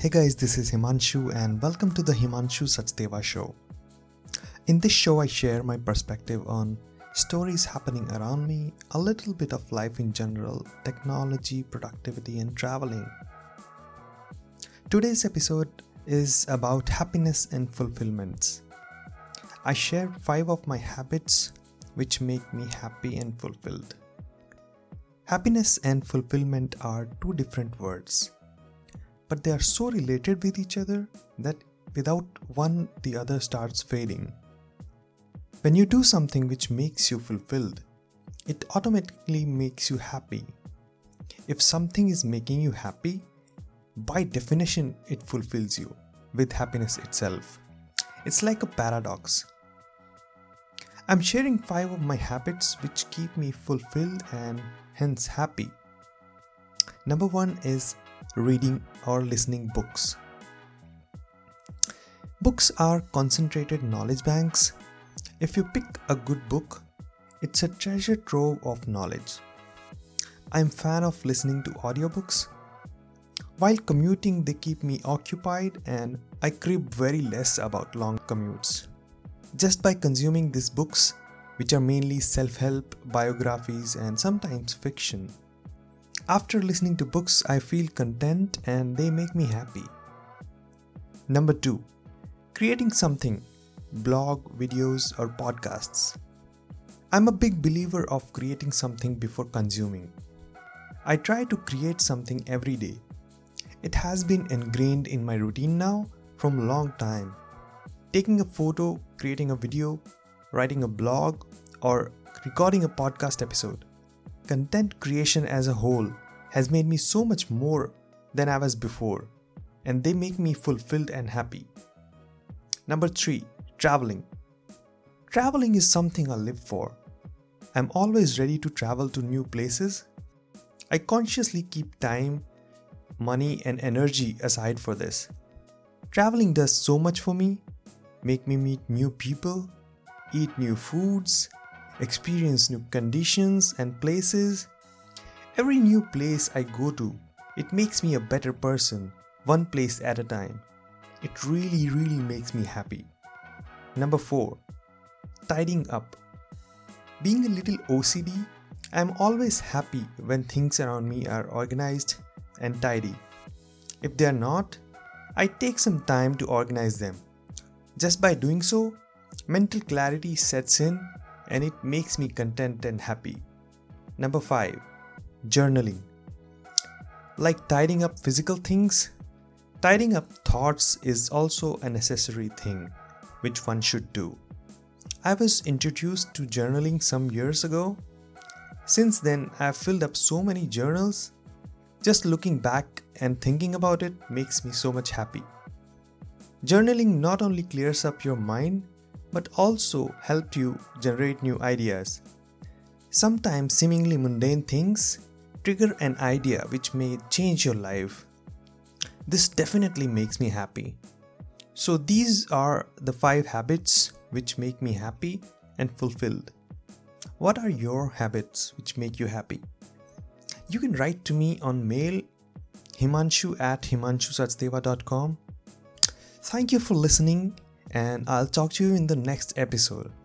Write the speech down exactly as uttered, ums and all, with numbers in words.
Hey guys, this is Himanshu and welcome to the Himanshu Sachdeva show. In this show I share my perspective on stories happening around me, a little bit of life in general, technology, productivity and traveling. Today's episode is about happiness and fulfillments. I share five of my habits which make me happy and fulfilled. Happiness and fulfillment are two different words, but they are so related with each other that without one, the other starts fading. When you do something which makes you fulfilled, it automatically makes you happy. If something is making you happy, by definition, it fulfills you with happiness itself. It's like a paradox. I'm sharing five of my habits which keep me fulfilled and hence happy. Number one is reading or listening books. Books are concentrated knowledge banks. If you pick a good book, it's a treasure trove of knowledge. I'm a fan of listening to audiobooks. While commuting, they keep me occupied and I crib very less about long commutes. Just by consuming these books, which are mainly self-help, biographies and sometimes fiction, after listening to books, I feel content and they make me happy. Number two, creating something, blog, videos or podcasts. I'm a big believer of creating something before consuming. I try to create something every day. It has been ingrained in my routine now from a long time. Taking a photo, creating a video, writing a blog or recording a podcast episode. Content creation as a whole has made me so much more than I was before, and they make me fulfilled and happy. Number three, traveling. Traveling is something I live for. I'm always ready to travel to new places. I consciously keep time, money, and energy aside for this. Traveling does so much for me, make me meet new people, eat new foods, experience new conditions and places. Every new place I go to, it makes me a better person, one place at a time. It really, really makes me happy. Number four, tidying up. Being a little O C D, I am always happy when things around me are organized and tidy. If they are not, I take some time to organize them. Just by doing so, mental clarity sets in and it makes me content and happy. Number five, journaling. Like tidying up physical things, tidying up thoughts is also a necessary thing which one should do. I was introduced to journaling some years ago. Since then, I have filled up so many journals. Just looking back and thinking about it makes me so much happy. Journaling not only clears up your mind, but also help you generate new ideas. Sometimes seemingly mundane things trigger an idea which may change your life. This definitely makes me happy. So these are the five habits which make me happy and fulfilled. What are your habits which make you happy? You can write to me on mail himanshu at himanshu sachdeva dot com. Thank you for listening. And I'll talk to you in the next episode.